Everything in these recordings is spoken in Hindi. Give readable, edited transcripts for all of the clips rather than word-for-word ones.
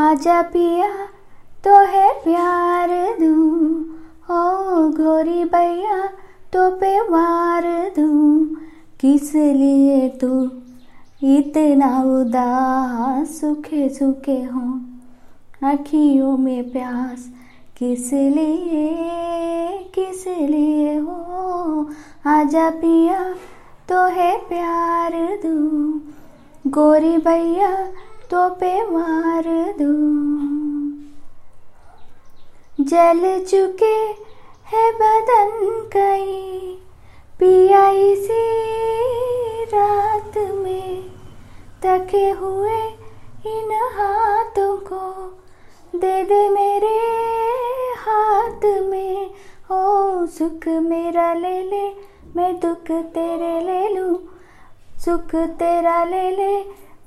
आजा पिया तो है प्यार दूं, ओ गोरी भैया तो पे वार दूं। किस लिए तू इतना उदास, सूखे सूखे हो आँखियों में प्यास। किस लिए हो, आजा पिया तो है प्यार दूं, गोरी भैया तो पे मार दूं। जल चुके है बदन कई, पिया इसी रात में। तके हुए इन हाथों को दे दे मेरे हाथ में। ओ सुख मेरा ले ले, मैं दुख तेरे ले लूं। सुख तेरा ले ले,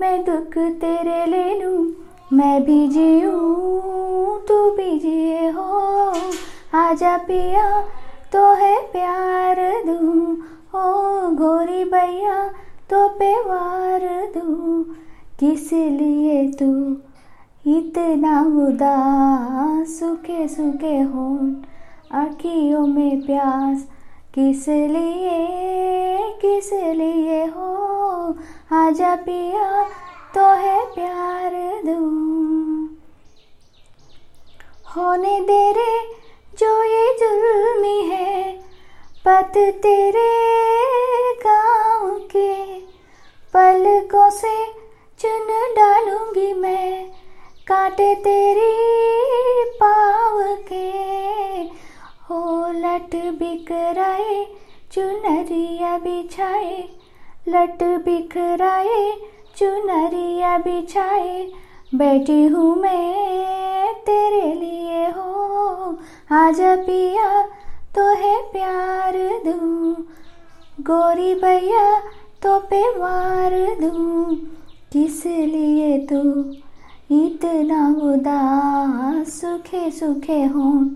मैं दुख तेरे ले लूं। मैं भी जीऊं तू भी जिए हो, आजा पिया तो है प्यार दूं, ओ गोरी भैया तो पे वार दूं। किस लिए तू इतना उदास, सूखे सूखे होंठ आँखियों में प्यास। किस लिए हो, आजा पिया तो है प्यार दूं। होने दे रे जो ये जुल्मी है, पत तेरे गाँव के। पलकों से चुन डालूंगी मैं कांटे तेरी पाँव के। हो लट बिखराए चुनरिया बिछाए, लट बिखराए चुनरिया बिछाए। बैठी हूँ मैं तेरे लिए हो, आजा पिया तो है प्यार दूं, गोरी भैया तो पे वार दूं। किस लिए तू इतना उदास, सूखे सूखे होंठ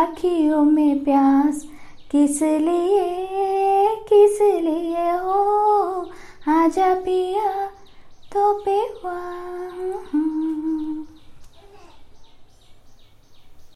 आँखियों में प्यास। किस लिए हो, आजा पिया तो पे वार।